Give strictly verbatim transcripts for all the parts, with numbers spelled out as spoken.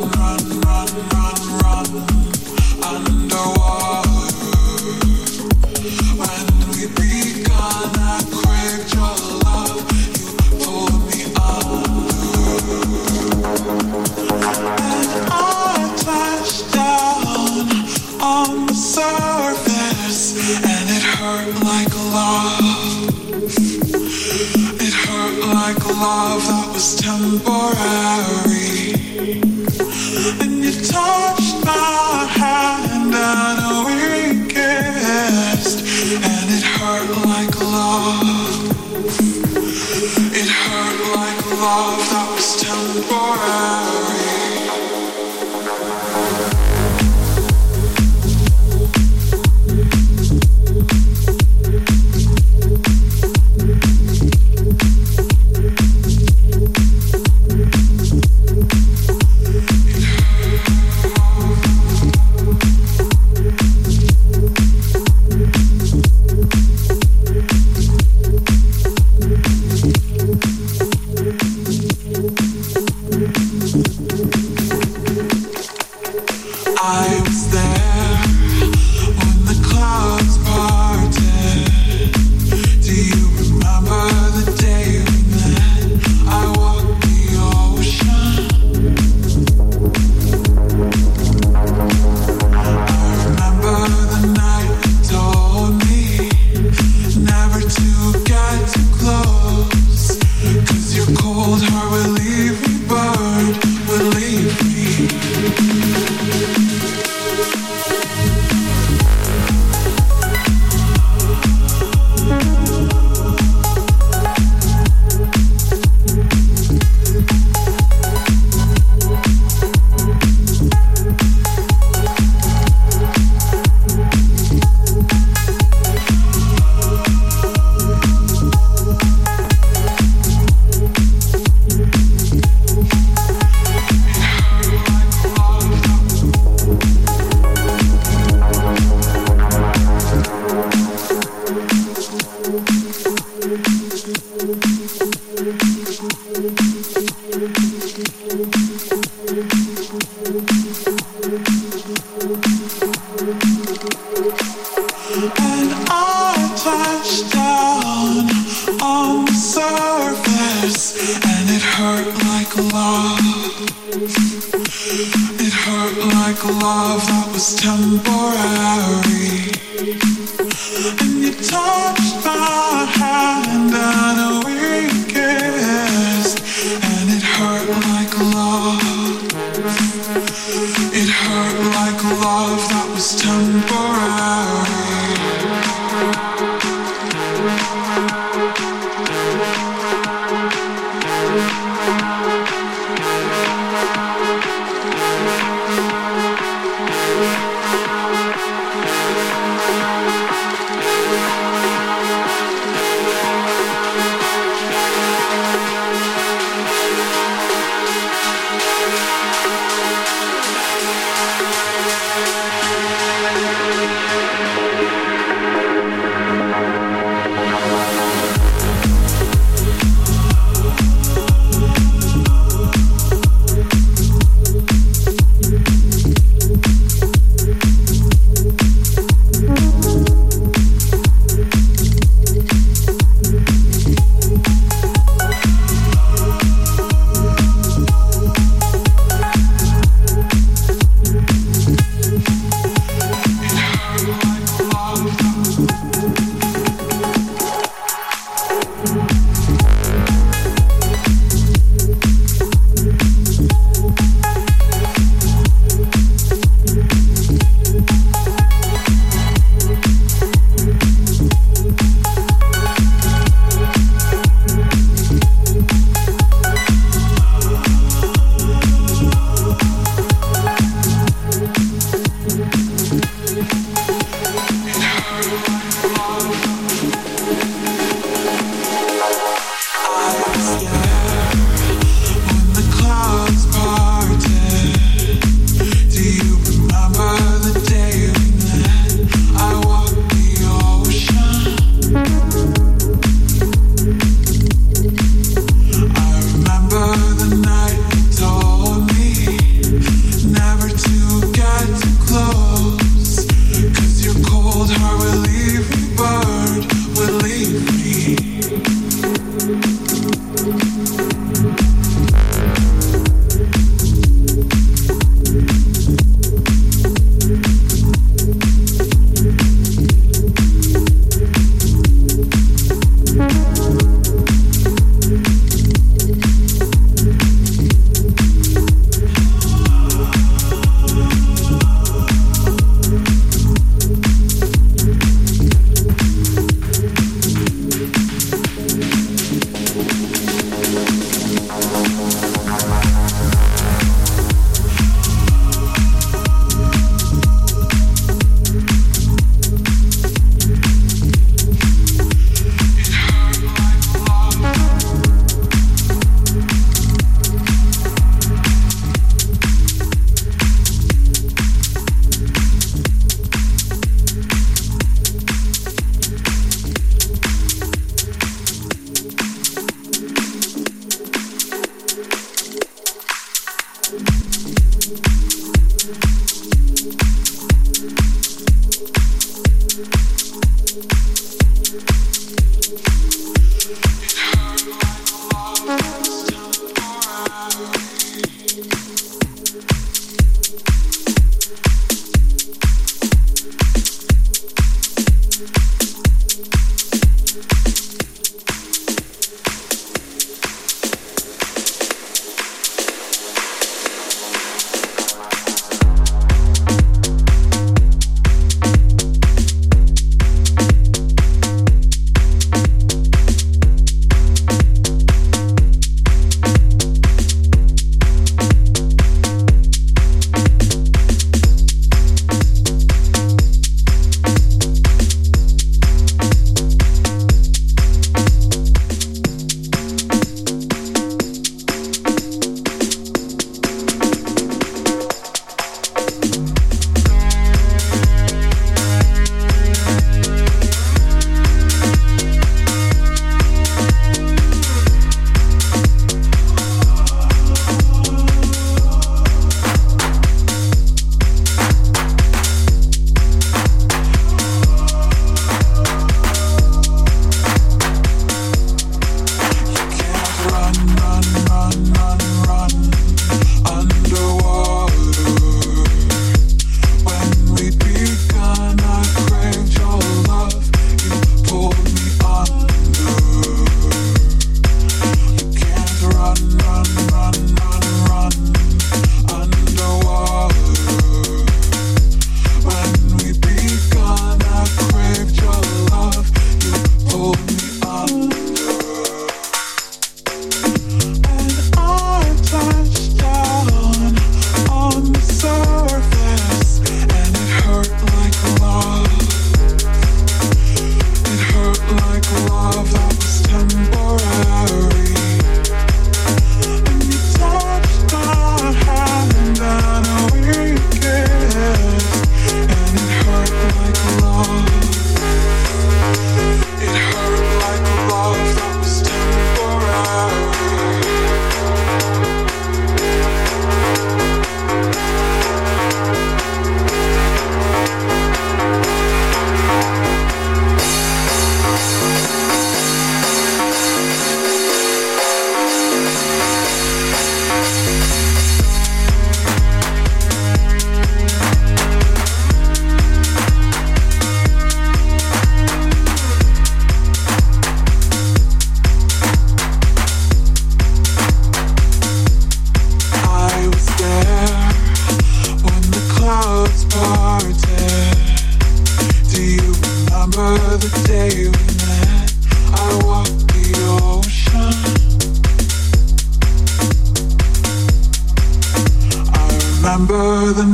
Thank you.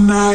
I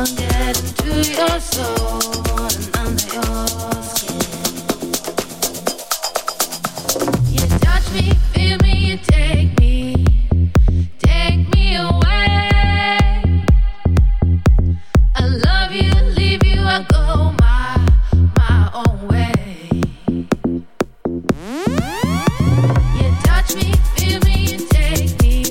I'll get into your soul and under your skin. You touch me, feel me, you take me, take me away. I love you, leave you, I go my, my own way. You touch me, feel me, you take me.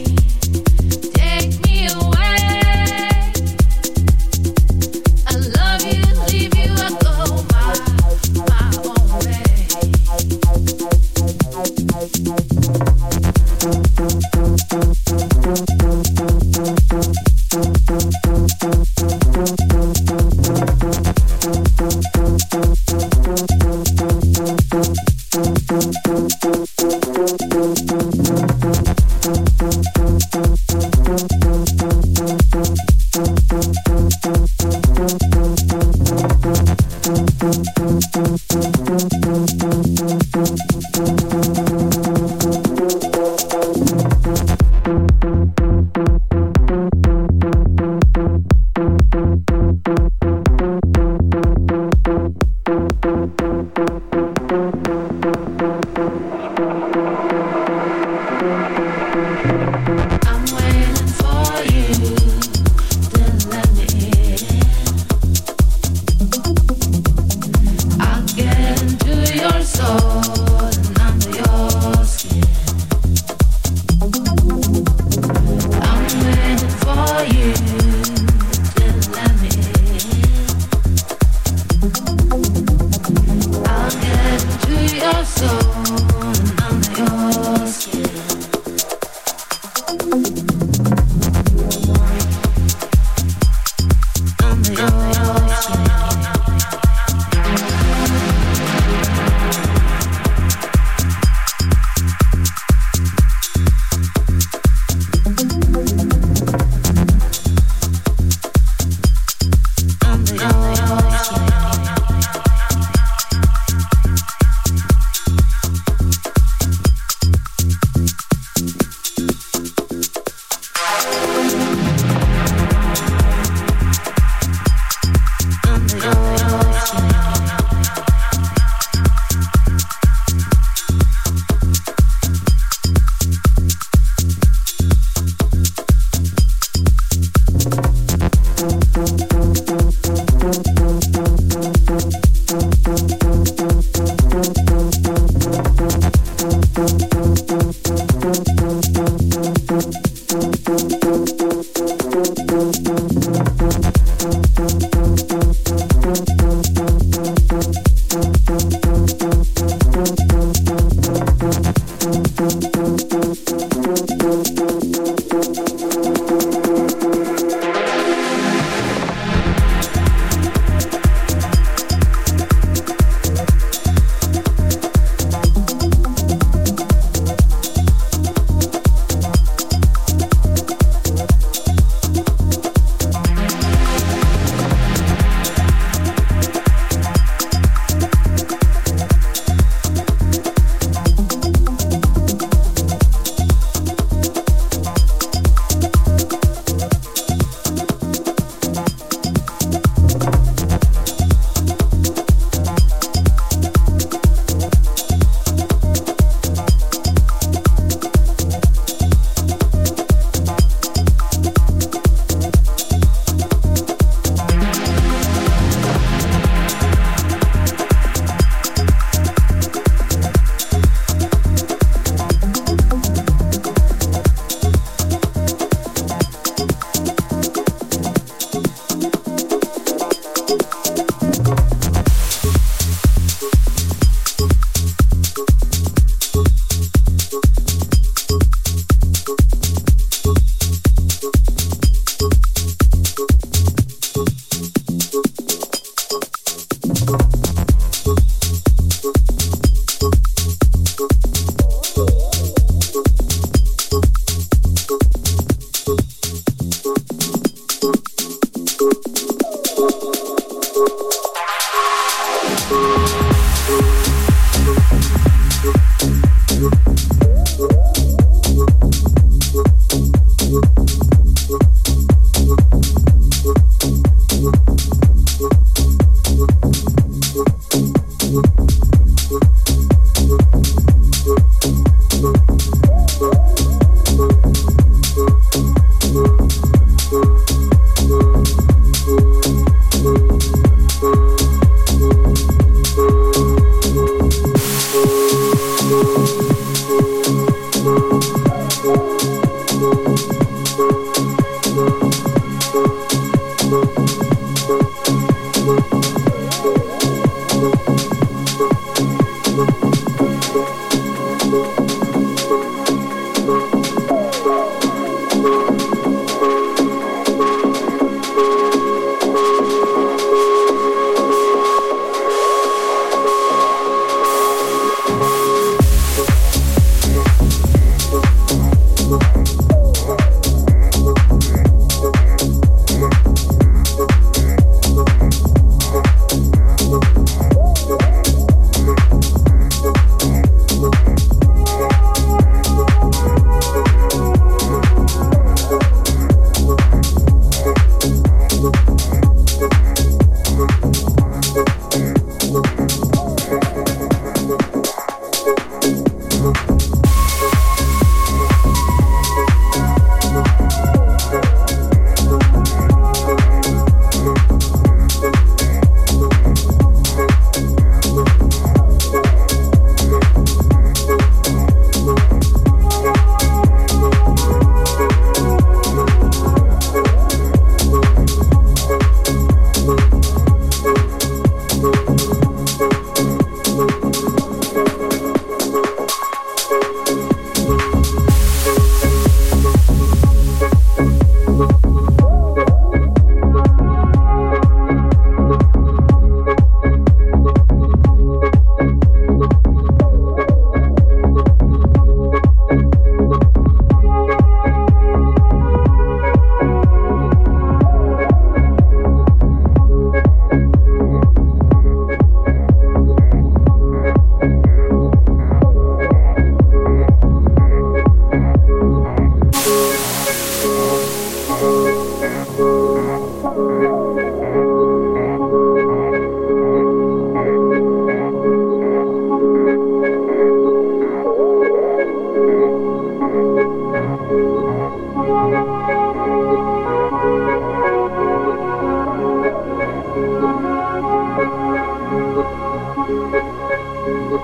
Thank you.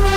We